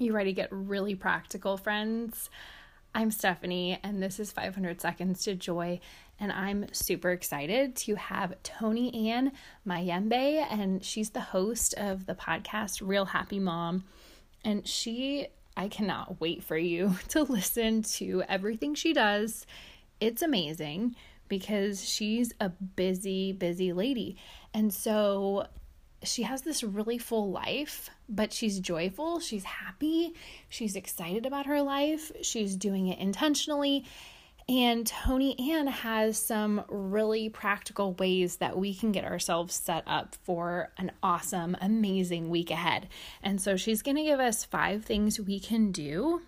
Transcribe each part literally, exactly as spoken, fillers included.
You ready to get really practical, friends? I'm Stephanie, and this is five hundred Seconds to Joy, and I'm super excited to have Toni-Ann Mayembe, and she's the host of the podcast Real Happy Mom, and she, I cannot wait for you to listen to everything she does. It's amazing because she's a busy, busy lady, and so she has this really full life, but she's joyful, she's happy, she's excited about her life, she's doing it intentionally, and Toni-Ann has some really practical ways that we can get ourselves set up for an awesome, amazing week ahead. And so she's going to give us five things we can do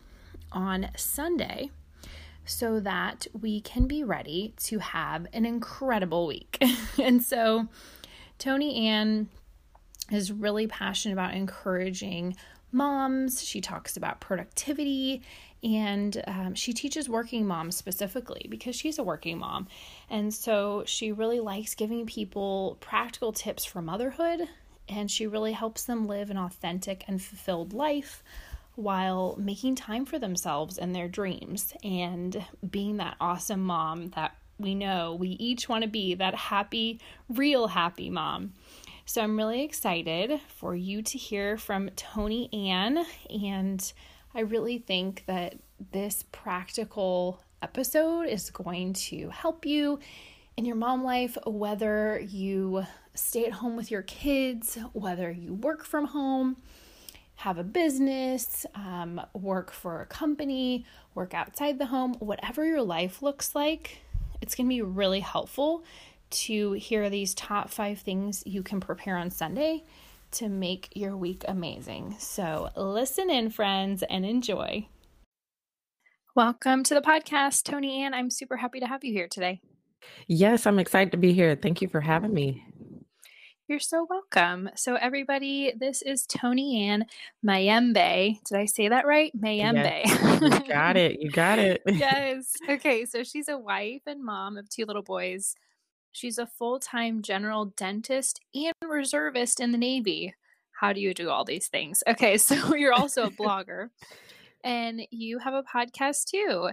on Sunday so that we can be ready to have an incredible week. And so Toni-Ann is really passionate about encouraging moms. She talks about productivity, and um, she teaches working moms specifically because she's a working mom. And so she really likes giving people practical tips for motherhood, and she really helps them live an authentic and fulfilled life while making time for themselves and their dreams and being that awesome mom that we know we each want to be, that happy, real happy mom. So I'm really excited for you to hear from Toni-Ann, and I really think that this practical episode is going to help you in your mom life, whether you stay at home with your kids, whether you work from home, have a business, um, work for a company, work outside the home, whatever your life looks like. It's going to be really helpful to hear these top five things you can prepare on Sunday to make your week amazing. So listen in, friends, and enjoy. Welcome to the podcast, Toni-Ann. I'm super happy to have you here today. Yes, I'm excited to be here. Thank you for having me. You're so welcome. So everybody, this is Toni-Ann Mayembe. Did I say that right? Mayembe. Yes, you got it. You got it. Yes. Okay. So she's a wife and mom of two little boys. She's a full-time general dentist and reservist in the Navy. How do you do all these things? Okay, so you're also a blogger, and you have a podcast too,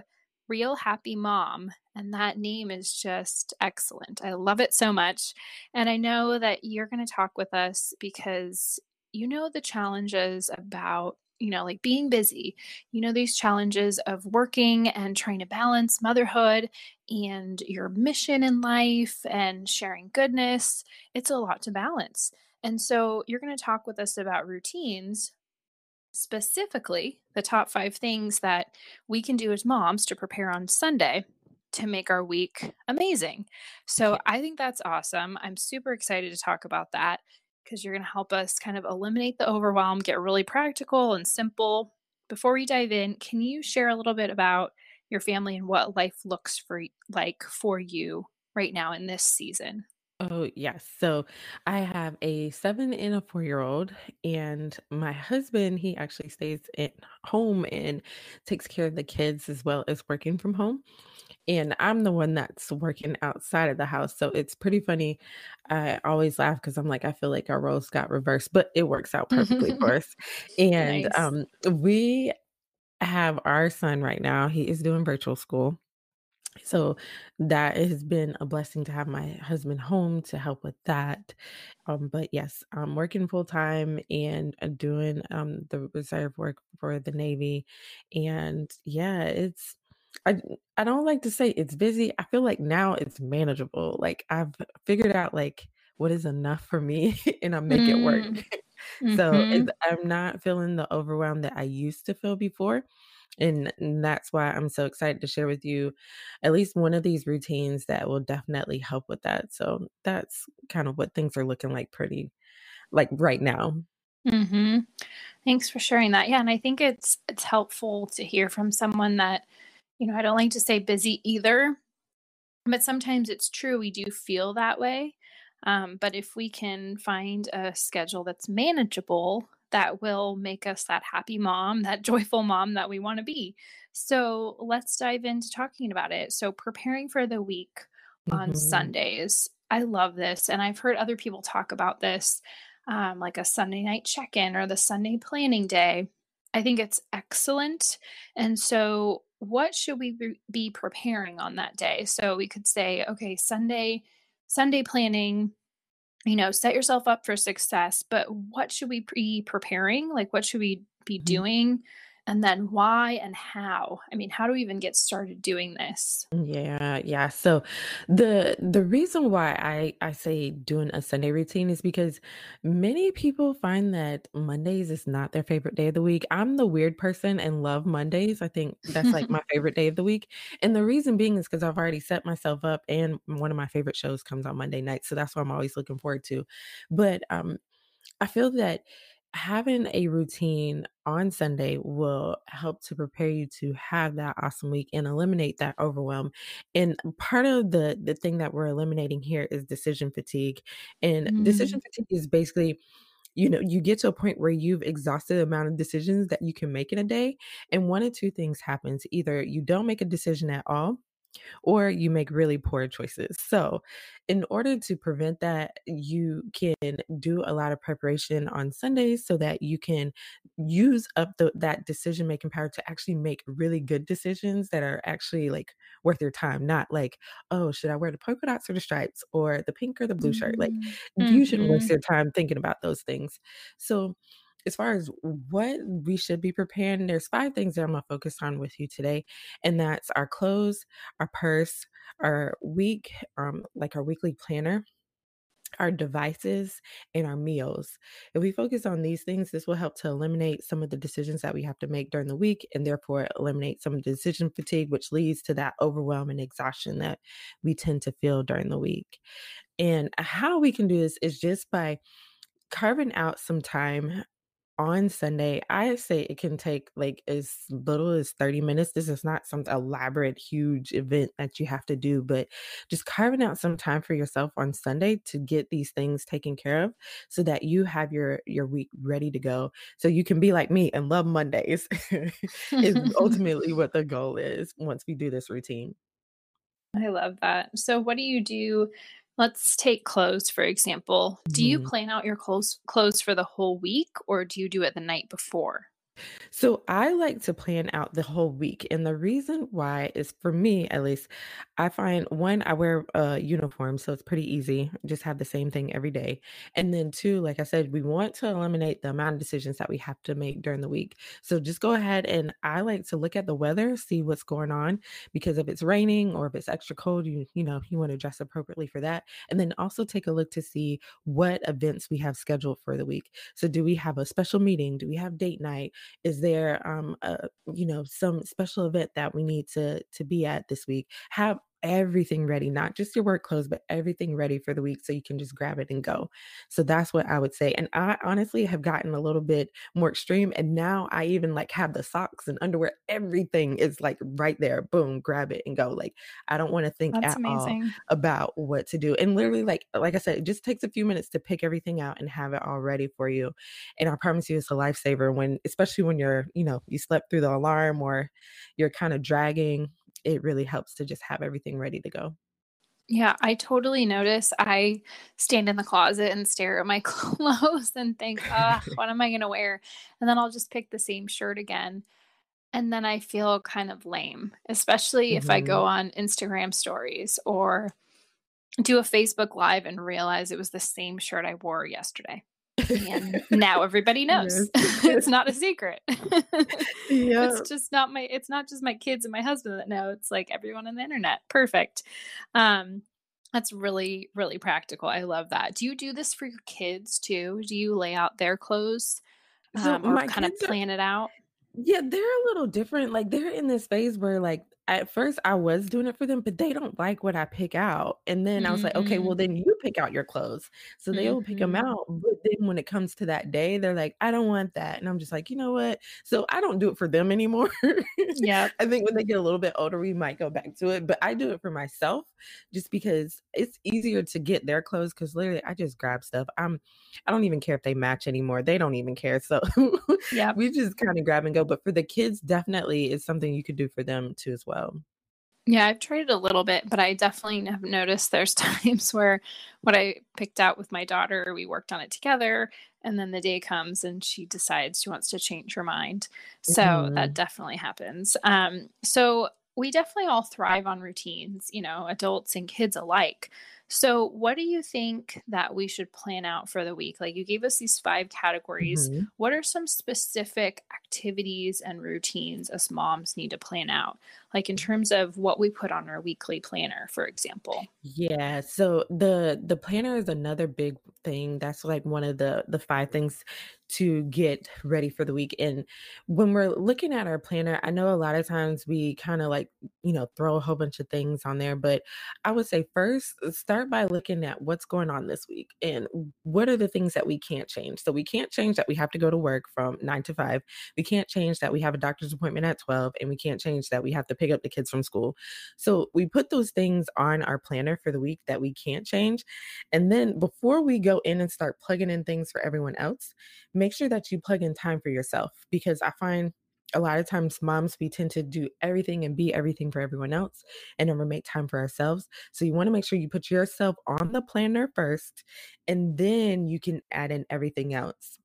Real Happy Mom, and that name is just excellent. I love it so much, and I know that you're going to talk with us because you know the challenges about, you know, like being busy, you know, these challenges of working and trying to balance motherhood and your mission in life and sharing goodness. It's a lot to balance. And so you're going to talk with us about routines, specifically the top five things that we can do as moms to prepare on Sunday to make our week amazing. So I think that's awesome. I'm super excited to talk about that, because you're going to help us kind of eliminate the overwhelm, get really practical and simple. Before we dive in, can you share a little bit about your family and what life looks for, like for you right now in this season? Oh, yes. So I have a seven and a four-year-old, and my husband, he actually stays at home and takes care of the kids as well as working from home. And I'm the one that's working outside of the house. So it's pretty funny. I always laugh because I'm like, I feel like our roles got reversed, but it works out perfectly for us. And nice. um, we have our son right now. He is doing virtual school. So that has been a blessing to have my husband home to help with that. Um, but yes, I'm working full time and doing um, the reserve work for the Navy. And yeah, it's, I, I don't like to say it's busy. I feel like now it's manageable. Like I've figured out like what is enough for me and I make mm. it work. Mm-hmm. So it's, I'm not feeling the overwhelm that I used to feel before. And that's why I'm so excited to share with you at least one of these routines that will definitely help with that. So that's kind of what things are looking like pretty like right now. Mm-hmm. Thanks for sharing that. Yeah. And I think it's, it's helpful to hear from someone that, you know, I don't like to say busy either, but sometimes it's true. We do feel that way. Um, but if we can find a schedule that's manageable, that will make us that happy mom, that joyful mom that we want to be. So let's dive into talking about it. So preparing for the week on mm-hmm. Sundays. I love this. And I've heard other people talk about this, um, like a Sunday night check-in or the Sunday planning day. I think it's excellent. And so what should we be preparing on that day? So we could say, okay, Sunday, Sunday planning, you know, set yourself up for success, but what should we be preparing? Like, what should we be doing? And then why and how? I mean, how do we even get started doing this? Yeah. Yeah. So the, the reason why I, I say doing a Sunday routine is because many people find that Mondays is not their favorite day of the week. I'm the weird person and love Mondays. I think that's like my favorite day of the week. And the reason being is because I've already set myself up, and one of my favorite shows comes on Monday night. So that's what I'm always looking forward to. But um, I feel that having a routine on Sunday will help to prepare you to have that awesome week and eliminate that overwhelm. And part of the the thing that we're eliminating here is decision fatigue. And mm-hmm. decision fatigue is basically, you know, you get to a point where you've exhausted the amount of decisions that you can make in a day. And one of two things happens. Either you don't make a decision at all, or you make really poor choices. So in order to prevent that, you can do a lot of preparation on Sundays so that you can use up the, that decision-making power to actually make really good decisions that are actually like worth your time. Not like, oh, should I wear the polka dots or the stripes or the pink or the blue mm-hmm. shirt? Like mm-hmm. you shouldn't waste your time thinking about those things. So as far as what we should be preparing, there's five things that I'm going to focus on with you today. And that's our clothes, our purse, our week, um, like our weekly planner, our devices, and our meals. If we focus on these things, this will help to eliminate some of the decisions that we have to make during the week, and therefore eliminate some of the decision fatigue, which leads to that overwhelm and exhaustion that we tend to feel during the week. And how we can do this is just by carving out some time on Sunday. I say it can take like as little as thirty minutes. This is not some elaborate, huge event that you have to do, but just carving out some time for yourself on Sunday to get these things taken care of so that you have your, your week ready to go. So you can be like me and love Mondays is ultimately what the goal is once we do this routine. I love that. So what do you do? Let's take clothes, for example. Do you plan out your clothes clothes for the whole week, or do you do it the night before? So I like to plan out the whole week. And the reason why is, for me, at least, I find, one, I wear a uniform, so it's pretty easy. Just have the same thing every day. And then two, like I said, we want to eliminate the amount of decisions that we have to make during the week. So just go ahead, and I like to look at the weather, see what's going on, because if it's raining or if it's extra cold, you, you know, you want to dress appropriately for that. And then also take a look to see what events we have scheduled for the week. So do we have a special meeting? Do we have date night? Is there, um, a, you know, some special event that we need to to be at this week? Have everything ready, not just your work clothes, but everything ready for the week so you can just grab it and go. So that's what I would say. And I honestly have gotten a little bit more extreme. And now I even like have the socks and underwear. Everything is like right there. Boom, grab it and go. Like, I don't want to think that's at amazing. all about what to do. And literally, like, like I said, it just takes a few minutes to pick everything out and have it all ready for you. And I promise you, it's a lifesaver when, especially when you're, you know, you slept through the alarm or you're kind of dragging. It really helps to just have everything ready to go. Yeah, I totally notice. I stand in the closet and stare at my clothes and think, ah, oh, what am I going to wear? And then I'll just pick the same shirt again. And then I feel kind of lame, especially mm-hmm. if I go on Instagram stories or do a Facebook Live and realize it was the same shirt I wore yesterday. And now everybody knows. Yes. It's not a secret. Yeah. It's just not my, it's not just my kids and my husband that know. It's like everyone on the internet. Perfect. Um, that's really, really practical. I love that. Do you do this for your kids too? Do you lay out their clothes um, so or kind of plan are- it out? Yeah, they're a little different. Like, they're in this phase where, like, at first I was doing it for them, but they don't like what I pick out. And then I was mm-hmm. like, okay, well then you pick out your clothes. So they mm-hmm. will pick them out. But then when it comes to that day, they're like, I don't want that. And I'm just like, you know what? So I don't do it for them anymore. Yeah. I think when they get a little bit older, we might go back to it, but I do it for myself just because it's easier to get their clothes. Cause literally I just grab stuff. I'm, I don't even care if they match anymore. They don't even care. So yeah, we just kind of grab and go. But for the kids, definitely it's something you could do for them too as well. Yeah, I've tried it a little bit, but I definitely have noticed there's times where what I picked out with my daughter, we worked on it together, And then the day comes and she decides she wants to change her mind. So mm-hmm. that definitely happens. Um, so we definitely all thrive on routines, you know, adults and kids alike. So what do you think that we should plan out for the week? Like, you gave us these five categories. Mm-hmm. What are some specific activities and routines us moms need to plan out? Like in terms of what we put on our weekly planner, for example. Yeah. So the, the planner is another big thing. That's like one of the, the five things to get ready for the week. And when we're looking at our planner, I know a lot of times we kind of like, you know, throw a whole bunch of things on there, but I would say first start by looking at what's going on this week and what are the things that we can't change. So we can't change that we have to go to work from nine to five. We can't change that we have a doctor's appointment at twelve, and we can't change that we have to pick up the kids from school. So we put those things on our planner for the week that we can't change. And then before we go in and start plugging in things for everyone else, make sure that you plug in time for yourself, because I find a lot of times moms, we tend to do everything and be everything for everyone else and never make time for ourselves. So you want to make sure you put yourself on the planner first, and then you can add in everything else.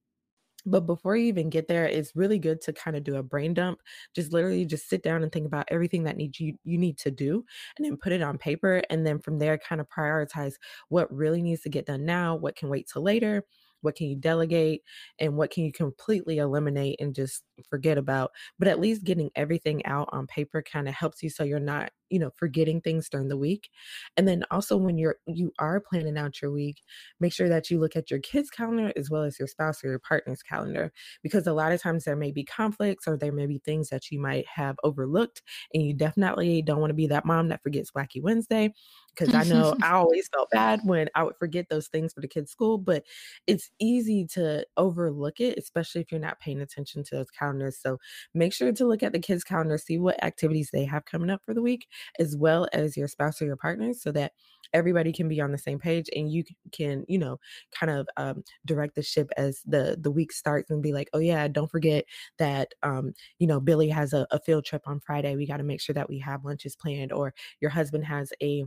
But before you even get there, it's really good to kind of do a brain dump. Just literally just sit down and think about everything that need you, you need to do, and then put it on paper. And then from there, kind of prioritize what really needs to get done now, what can wait till later, what can you delegate, and what can you completely eliminate and just forget about. But at least getting everything out on paper kind of helps you, so you're not, you know, forgetting things during the week. And then also when you're, you are planning out your week, make sure that you look at your kids' calendar as well as your spouse or your partner's calendar, because a lot of times there may be conflicts or there may be things that you might have overlooked. And you definitely don't want to be that mom that forgets Wacky Wednesday, because I know I always felt bad when I would forget those things for the kids' school, but it's easy to overlook it, especially if you're not paying attention to those calendars. So make sure to look at the kids' calendar, see what activities they have coming up for the week, as well as your spouse or your partner, so that everybody can be on the same page and you can, you know, kind of um, direct the ship as the, the week starts and be like, oh yeah, don't forget that, um, you know, Billy has a, a field trip on Friday. We got to make sure that we have lunches planned, or your husband has a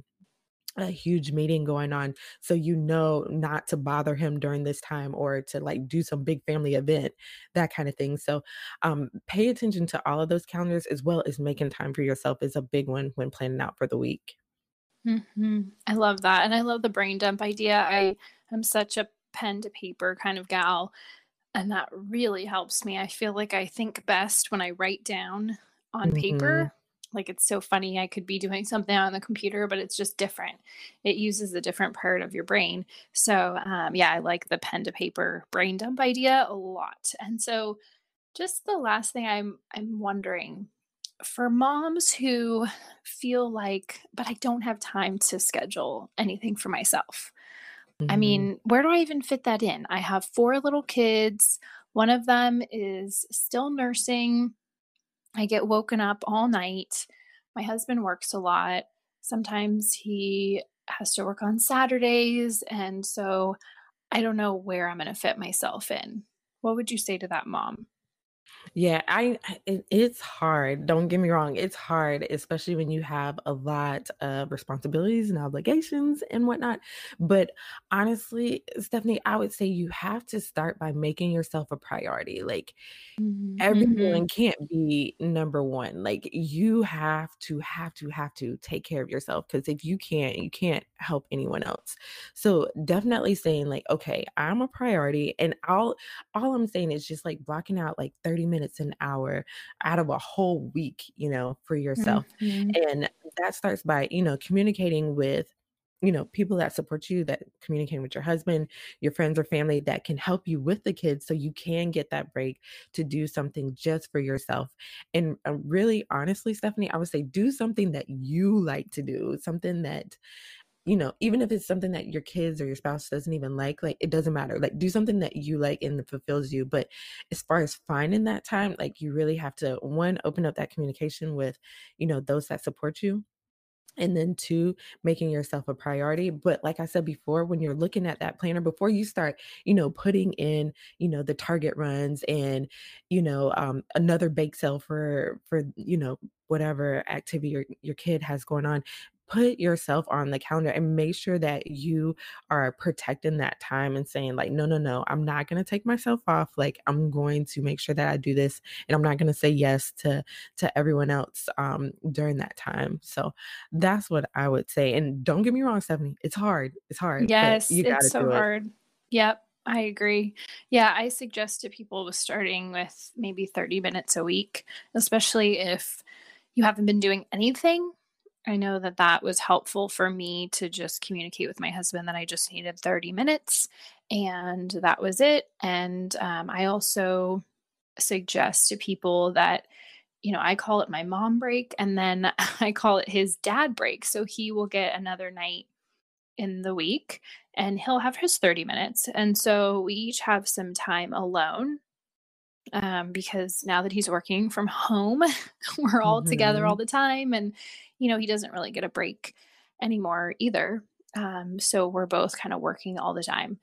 a huge meeting going on. So, you know, not to bother him during this time, or to like do some big family event, that kind of thing. So um, pay attention to all of those calendars, as well as making time for yourself is a big one when planning out for the week. Mm-hmm. I love that. And I love the brain dump idea. I am such a pen to paper kind of gal, and that really helps me. I feel like I think best when I write down on mm-hmm. paper. Like, it's so funny. I could be doing something on the computer, but it's just different. It uses a different part of your brain. So um, yeah, I like the pen to paper brain dump idea a lot. And so just the last thing I'm, I'm wondering for moms who feel like, but I don't have time to schedule anything for myself. Mm-hmm. I mean, where do I even fit that in? I have four little kids. One of them is still nursing. I get woken up all night. My husband works a lot. Sometimes he has to work on Saturdays. And so I don't know where I'm going to fit myself in. What would you say to that mom? Yeah, I it, it's hard. Don't get me wrong. It's hard, especially when you have a lot of responsibilities and obligations and whatnot. But honestly, Stephanie, I would say you have to start by making yourself a priority. Like, mm-hmm. everyone can't be number one. Like, you have to, have to, have to take care of yourself, because if you can't, you can't help anyone else. So definitely saying like, okay, I'm a priority. And I'll, all I'm saying is just like blocking out like thirty minutes an hour out of a whole week, you know, for yourself. Mm-hmm. And that starts by, you know, communicating with, you know, people that support you, that communicating with your husband, your friends or family that can help you with the kids, so you can get that break to do something just for yourself. And really, honestly, Stephanie, I would say do something that you like to do, something that, you know, even if it's something that your kids or your spouse doesn't even like, like it doesn't matter, like do something that you like and that fulfills you. But as far as finding that time, like you really have to, one, open up that communication with, you know, those that support you. And then two, making yourself a priority. But like I said before, when you're looking at that planner, before you start, you know, putting in, you know, the Target runs and, you know, um, another bake sale for, for, you know, whatever activity your, your kid has going on, put yourself on the calendar and make sure that you are protecting that time and saying like, no, no, no, I'm not going to take myself off. Like, I'm going to make sure that I do this, and I'm not going to say yes to, to everyone else um, during that time. So that's what I would say. And don't get me wrong, Stephanie, it's hard. It's hard. Yes. You it's so hard. It. Yep. I agree. Yeah, I suggest to people with starting with maybe thirty minutes a week, especially if you haven't been doing anything. I know that that was helpful for me to just communicate with my husband that I just needed thirty minutes, and that was it. And um, I also suggest to people that, you know, I call it my mom break, and then I call it his dad break. So he will get another night in the week, and he'll have his thirty minutes. And so we each have some time alone, um, because now that he's working from home, we're all mm-hmm. together all the time. And, you know, he doesn't really get a break anymore either. Um, so we're both kind of working all the time.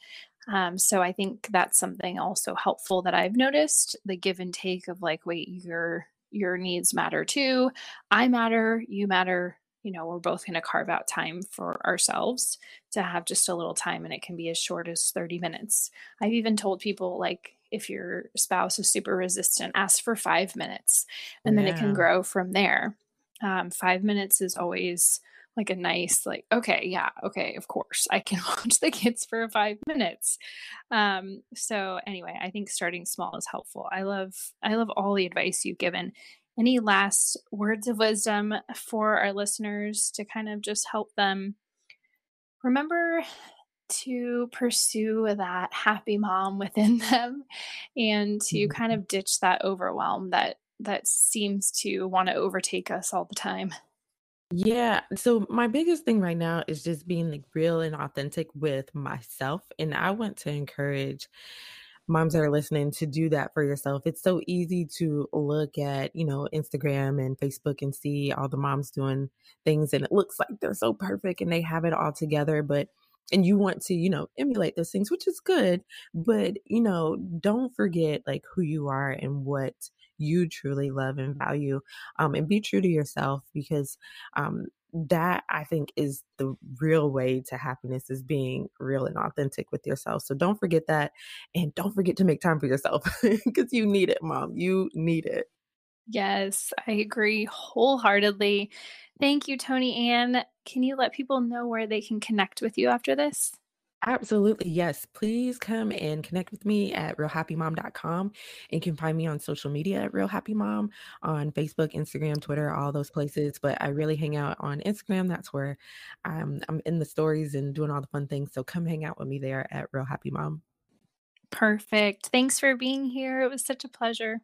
Um, so I think that's something also helpful that I've noticed, the give and take of like, wait, your, your needs matter too. I matter, you matter. You know, we're both going to carve out time for ourselves to have just a little time, and it can be as short as thirty minutes. I've even told people, like, if your spouse is super resistant, ask for five minutes and yeah. then it can grow from there. Um, five minutes is always like a nice, like, okay, yeah, okay, of course I can watch the kids for five minutes. Um, so anyway, I think starting small is helpful. I love, I love all the advice you've given. Any last words of wisdom for our listeners to kind of just help them remember to pursue that happy mom within them, and to mm-hmm. kind of ditch that overwhelm that, that seems to want to overtake us all the time? Yeah. So my biggest thing right now is just being like real and authentic with myself. And I want to encourage moms that are listening to do that for yourself. It's so easy to look at, you know, Instagram and Facebook and see all the moms doing things, and it looks like they're so perfect and they have it all together, but and you want to, you know, emulate those things, which is good, but, you know, don't forget like who you are and what you truly love and value, um, and be true to yourself, because um, that I think is the real way to happiness, is being real and authentic with yourself. So don't forget that. And don't forget to make time for yourself, because you need it, mom. You need it. Yes, I agree wholeheartedly. Thank you, Toni-Ann. Can you let people know where they can connect with you after this? Absolutely. Yes. Please come and connect with me at real happy mom dot com. And you can find me on social media at Real Happy Mom, on Facebook, Instagram, Twitter, all those places. But I really hang out on Instagram. That's where I'm, I'm in the stories and doing all the fun things. So come hang out with me there at Real Happy Mom. Perfect. Thanks for being here. It was such a pleasure.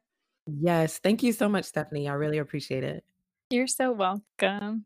Yes. Thank you so much, Stephanie. I really appreciate it. You're so welcome.